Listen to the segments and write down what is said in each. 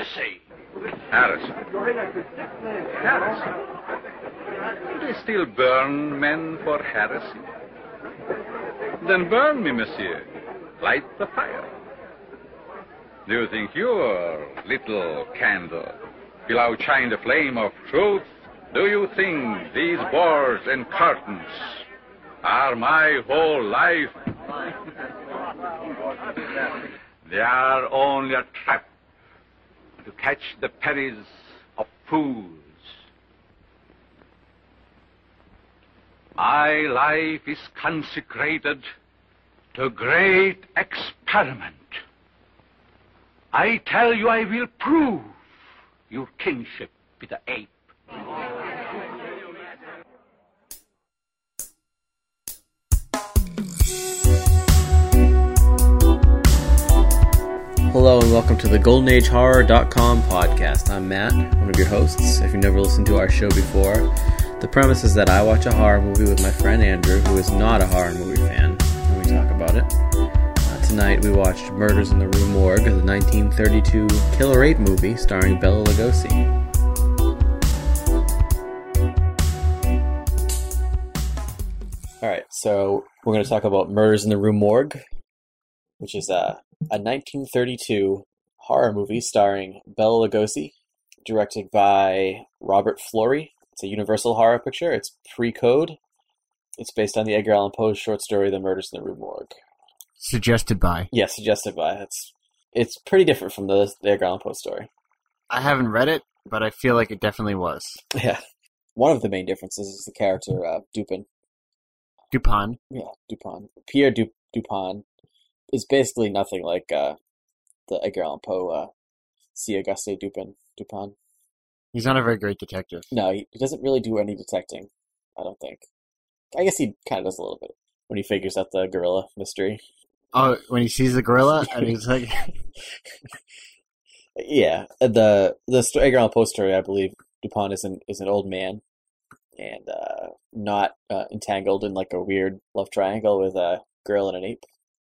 is she? Harrison. Do they still burn men for heresy? Then burn me, monsieur. Light the fire. Do you think your little candle will outshine the flame of truth? Do you think these boards and curtains are my whole life? They are only a trap to catch the perils of fools. My life is consecrated to great experiment. I tell you, I will prove your kinship with the ape. Hello and welcome to the GoldenAgeHorror.com podcast. I'm Matt, one of your hosts. If you've never listened to our show before, the premise is that I watch a horror movie with my friend Andrew, who is not a horror movie fan, and we talk about it. Tonight we watched Murders in the Rue Morgue, the 1932 killer ape movie starring Bela Lugosi. Alright, so we're going to talk about Murders in the Rue Morgue, which is a 1932 horror movie starring Bela Lugosi, directed by Robert Florey. It's a Universal horror picture. It's pre-code. It's based on the Edgar Allan Poe short story, The Murders in the Rue Morgue. Suggested by. Yeah, suggested by. It's pretty different from the Edgar Allan Poe story. I haven't read it, but I feel like it definitely was. Yeah. One of the main differences is the character, Dupin. Dupin. Yeah, Dupin. Pierre Dupin. Is basically nothing like the Edgar Allan Poe, C. Auguste Dupin. He's not a very great detective. No, he doesn't really do any detecting, I don't think. I guess he kind of does a little bit when he figures out the gorilla mystery. Oh, when he sees the gorilla? And he's like... Yeah, the Edgar Allan Poe story, I believe, Dupin is an old man and not entangled in like a weird love triangle with a girl and an ape.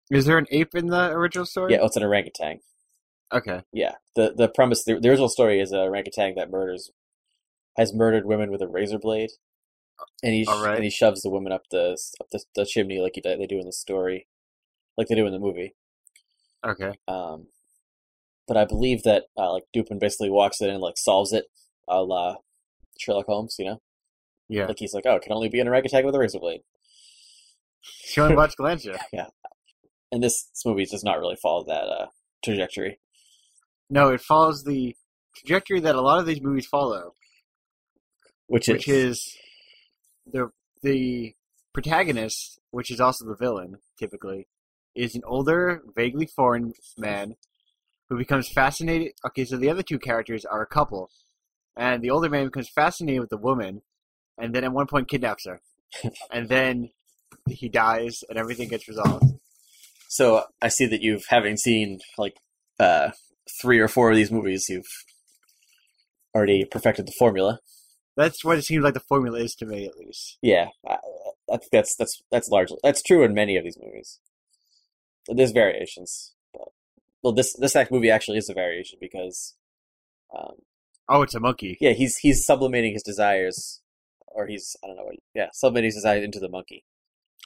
Is there an ape in the original story? Yeah, it's an orangutan. Okay. Yeah. The premise, the original story is an orangutan that has murdered women with a razor blade. And he shoves the women up the chimney like they do in the story, like they do in the movie. Okay. But I believe that like Dupin basically walks in and like solves it a la Sherlock Holmes, you know? Yeah. Like he's like, oh, it can only be an orangutan with a razor blade. Showing much Glentia. Yeah. And this movie does not really follow that trajectory. No, it follows the trajectory that a lot of these movies follow. Which is the protagonist, which is also the villain, typically, is an older, vaguely foreign man who becomes fascinated. Okay, so the other two characters are a couple. And the older man becomes fascinated with the woman, and then at one point kidnaps her. And then he dies, and everything gets resolved. So I see that you've, having seen like 3 or 4 of these movies, you've already perfected the formula. That's what it seems like the formula is to me, at least. Yeah, I think that's largely true in many of these movies. There's variations, but well, this movie actually is a variation because it's a monkey. Yeah, he's sublimating his desires, or sublimating his desires into the monkey.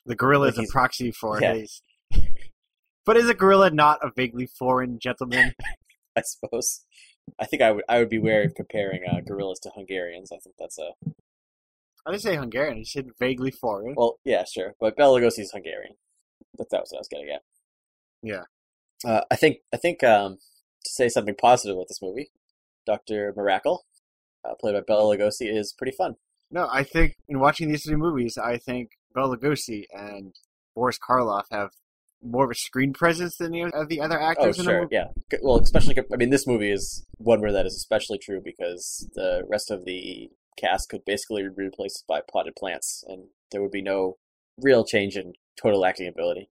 The gorilla is a proxy for Hays. But is a gorilla not a vaguely foreign gentleman? I suppose. I think I would be wary of comparing gorillas to Hungarians. I think that's a... I didn't say Hungarian. I said vaguely foreign. Well, yeah, sure. But Bela Lugosi's Hungarian. That was what I was going to get. Yeah. I think to say something positive about this movie, Dr. Mirakle, played by Bela Lugosi, is pretty fun. No, I think in watching these three movies, I think Bela Lugosi and Boris Karloff have more of a screen presence than the other actors. Oh, sure, in the movie. Yeah. Well, especially, I mean, this movie is one where that is especially true because the rest of the cast could basically be replaced by potted plants, and there would be no real change in total acting ability.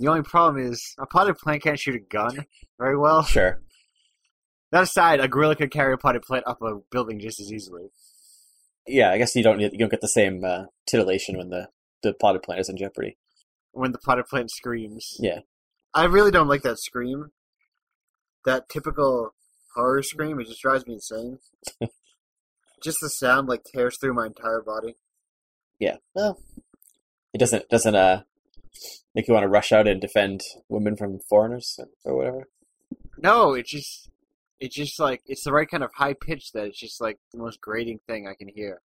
The only problem is a potted plant can't shoot a gun very well. Sure. That aside, a gorilla could carry a potted plant up a building just as easily. Yeah, I guess you don't get the same titillation when the potted plant is in jeopardy. When the potted plant screams. Yeah. I really don't like that scream. That typical horror scream. It just drives me insane. Just the sound like tears through my entire body. Yeah. Well, it doesn't make you want to rush out and defend women from foreigners or whatever. No, it's just like it's the right kind of high pitch that it's just like the most grating thing I can hear.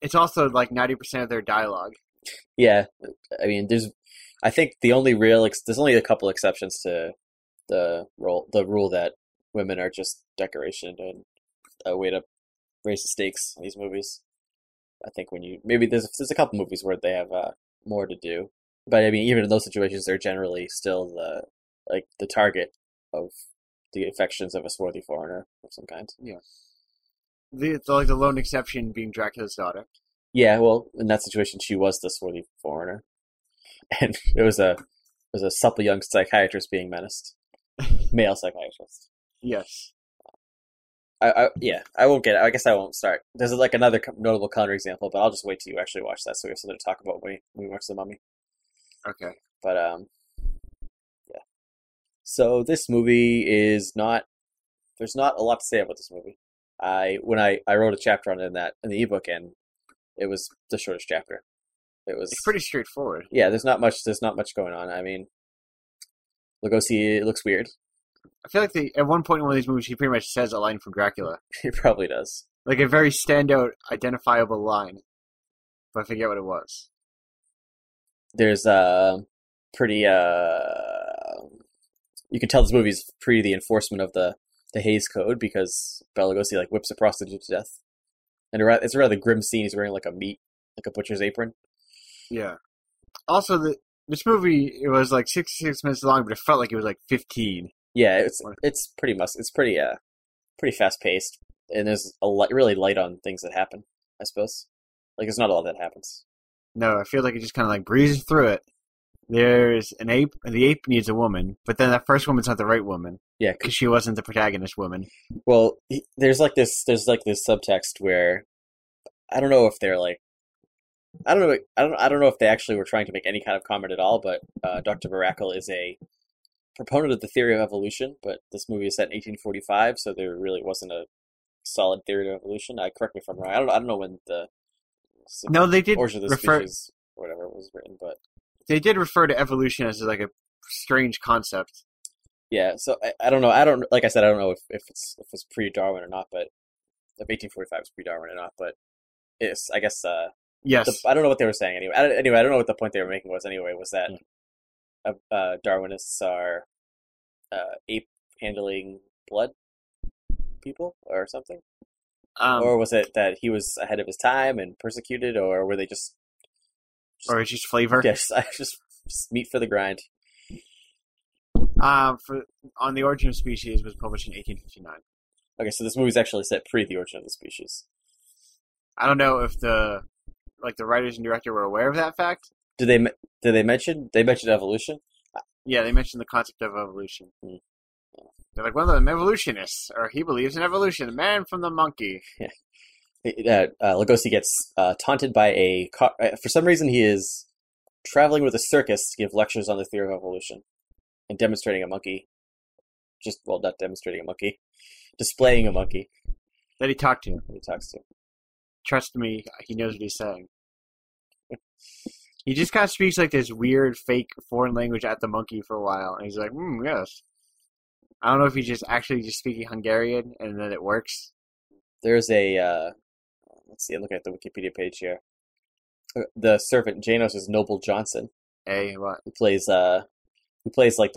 It's also like 90% of their dialogue. Yeah, I mean, there's only a couple exceptions to the rule that women are just decoration and a way to raise the stakes in these movies. I think there's a couple movies where they have more to do, but I mean, even in those situations, they're generally still the target of the affections of a swarthy foreigner of some kind. Yeah, the lone exception being Dracula's daughter. Yeah, well, in that situation, she was the swarthy foreigner, and it was a supple young psychiatrist being menaced, male psychiatrist. Yes. I won't get it. I guess I won't start. There's like another notable counterexample, but I'll just wait till you actually watch that, so we have something to talk about when we watch The Mummy. Okay. But yeah. So this movie is not. There's not a lot to say about this movie. I wrote a chapter on it in the ebook, and it was the shortest chapter. It's pretty straightforward. Yeah, there's not much going on. I mean, Lugosi looks weird. I feel like at one point in one of these movies, he pretty much says a line from Dracula. He probably does. Like a very standout, identifiable line. But I forget what it was. There's a pretty... you can tell this movie's pre the enforcement of the Hays Code, because Bela Lugosi whips a prostitute to death. And it's a rather grim scene. He's wearing a butcher's apron. Yeah. Also, this movie, it was 66 minutes long, but it felt like it was 15. Yeah, it's pretty fast paced, and there's really light on things that happen, I suppose. There's not a lot that happens. No, I feel like it just kind of breezes through it. There's an ape, and the ape needs a woman, but then that first woman's not the right woman. Yeah, because she wasn't the protagonist woman. Well, there's this subtext where I don't know if they're I don't know if they actually were trying to make any kind of comment at all, but Dr. Mirakle is a proponent of the theory of evolution, but this movie is set in 1845, so there really wasn't a solid theory of evolution. Correct me if I'm wrong. I don't know when the Origin of the Species or whatever was written, but they did refer to evolution as a strange concept. Yeah, so I don't know. I don't know if it's pre-Darwin or not, but if 1845 is pre-Darwin or not, but it's, I guess, yes. I don't know what they were saying anyway. I don't know what the point they were making was anyway. Was that Darwinists are ape handling blood people or something, or was it that he was ahead of his time and persecuted, or were they just or it's just flavor? Yes, just meat for the grind. On the Origin of Species was published in 1859. Okay, so this movie's actually set pre the Origin of the Species. I don't know if the writers and director were aware of that fact. Did they mention evolution? Yeah, they mentioned the concept of evolution. Mm. Yeah. They're one of them evolutionists, or he believes in evolution, the man from the monkey. Yeah. Lugosi gets taunted by a... For some reason, he is traveling with a circus to give lectures on the theory of evolution and demonstrating a monkey. Just, well, not demonstrating a monkey. Displaying a monkey. That he talked to. He talks to. Trust me, he knows what he's saying. He just kind of speaks this weird, fake foreign language at the monkey for a while, and he's like, yes. I don't know if he's just actually just speaking Hungarian, and then it works. There's a, let's see, I'm looking at the Wikipedia page here. The servant, Janos, is Noble Johnson. Hey, what? Who plays the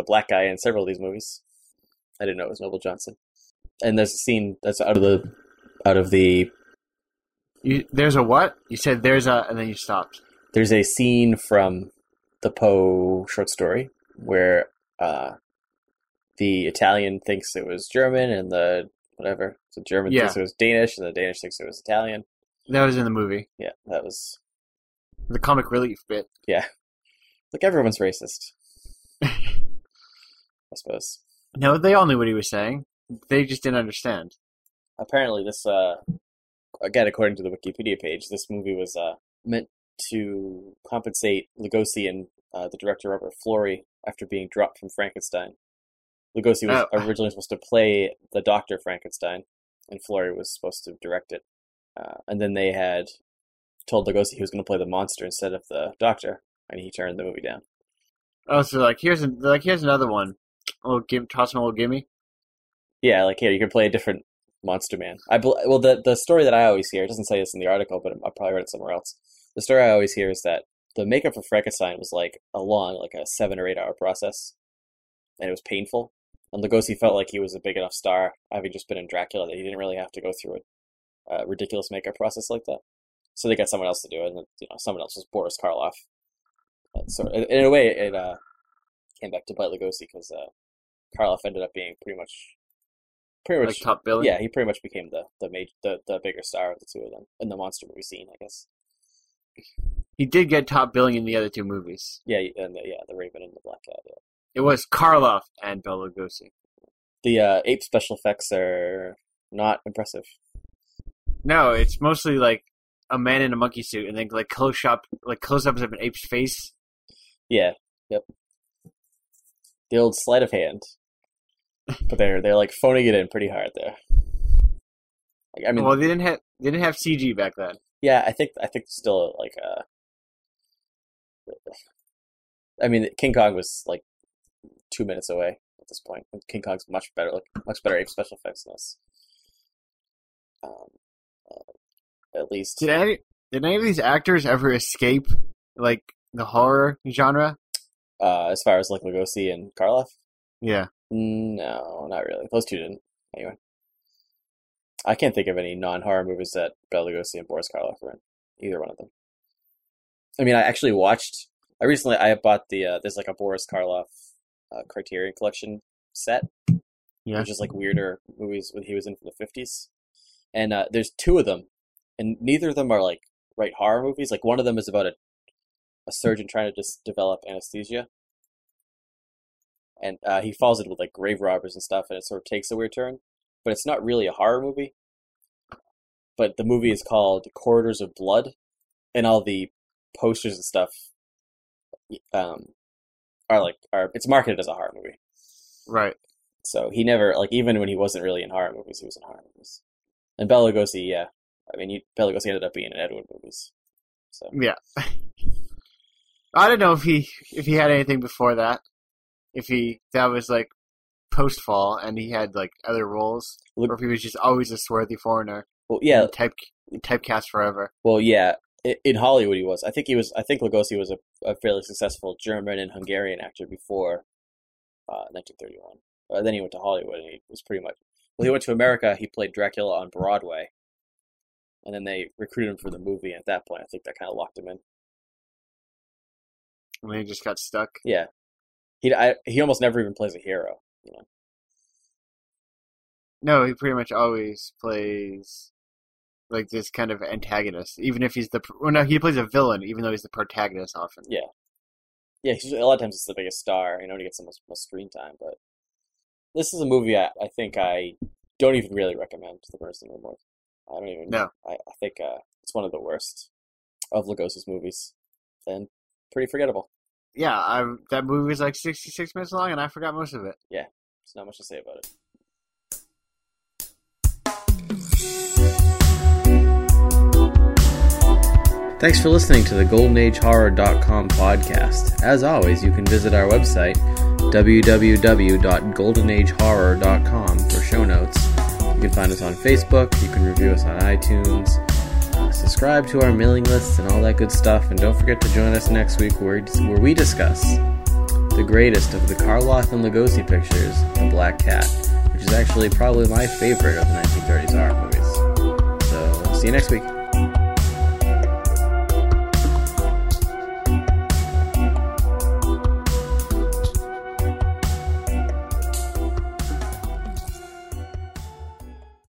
black guy in several of these movies. I didn't know it was Noble Johnson. And there's a scene that's out of the... There's a what? You said there's a, and then you stopped. There's a scene from the Poe short story where the Italian thinks it was German and the German thinks it was Danish and the Danish thinks it was Italian. That was in the movie. Yeah, that was... The comic relief bit. Yeah. Everyone's racist. I suppose. No, they all knew what he was saying. They just didn't understand. Apparently this, again, according to the Wikipedia page, this movie was meant to compensate Lugosi and the director Robert Florey after being dropped from Frankenstein. Lugosi was originally supposed to play the Dr. Frankenstein, and Florey was supposed to direct it. And then they had told Lugosi he was going to play the monster instead of the doctor, and he turned the movie down. Oh, so here's another one. Toss him a little gimme. Yeah, like here you can play a different monster man. The story that I always hear, it doesn't say this in the article, but I probably read it somewhere else. The story I always hear is that the makeup for Frankenstein was a 7 or 8 hour process, and it was painful. And Lugosi felt like he was a big enough star, having just been in Dracula, that he didn't really have to go through a ridiculous makeup process like that. So they got someone else to do it, and someone else was Boris Karloff. So in a way, it came back to bite Lugosi because Karloff ended up being pretty much top billing. Yeah, he pretty much became the bigger star of the two of them in the monster movie scene, I guess. He did get top billing in the other two movies. Yeah, and The Raven and The Black Cat. Yeah. It was Karloff and Bela Lugosi. The ape special effects are not impressive. No, it's mostly a man in a monkey suit, and then close ups of an ape's face. Yeah. Yep. The old sleight of hand, but they're phoning it in pretty hard there. They didn't have CG back then. Yeah, I think still King Kong was 2 minutes away at this point. King Kong's much better ape special effects than this. At least did any of these actors ever escape the horror genre? As far as Lugosi and Karloff? Yeah. No, not really. Those two didn't. Anyway, I can't think of any non-horror movies that Bela Lugosi and Boris Karloff were in. Either one of them. I mean, I bought the there's a Boris Karloff Criterion Collection set. Yeah. Which is weirder movies when he was in from the '50s. And there's two of them, and neither of them are right horror movies. One of them is about a surgeon trying to just develop anesthesia, and he falls in with grave robbers and stuff, and it sort of takes a weird turn. But it's not really a horror movie. But the movie is called Corridors of Blood, and all the posters and stuff it's marketed as a horror movie, right? So he never even when he wasn't really in horror movies, he was in horror movies. And Bela Lugosi, yeah, I mean, Bela Lugosi ended up being in Ed Wood movies. So yeah. I don't know if he had anything before that. That was post-Fall, and he had other roles, or if he was just always a swarthy foreigner. Well, yeah, typecast forever. Well, yeah, in Hollywood he was. I think Lugosi was a fairly successful German and Hungarian actor before 1931. Then he went to Hollywood, and he was pretty much. Well, he went to America. He played Dracula on Broadway, and then they recruited him for the movie. And at that point, I think that kind of locked him in. And then he just got stuck. Yeah, he almost never even plays a hero. You know? No, he pretty much always plays this kind of antagonist. Even if he's he plays a villain, even though he's the protagonist often. Yeah, yeah. A lot of times it's the biggest star. You know, he gets the most screen time, but. This is a movie I think I don't even really recommend to the person anymore. I don't even know. I think it's one of the worst of Lugosi's movies, and pretty forgettable. Yeah, that movie is 66 minutes long, and I forgot most of it. Yeah, there's not much to say about it. Thanks for listening to the GoldenAgeHorror.com podcast. As always, you can visit our website, www.goldenagehorror.com, for show notes. You can find us on Facebook, you can review us on iTunes, subscribe to our mailing lists and all that good stuff, and don't forget to join us next week where we discuss the greatest of the Karloff and Lugosi pictures, The Black Cat, which is actually probably my favorite of the 1930s horror movies. So, see you next week.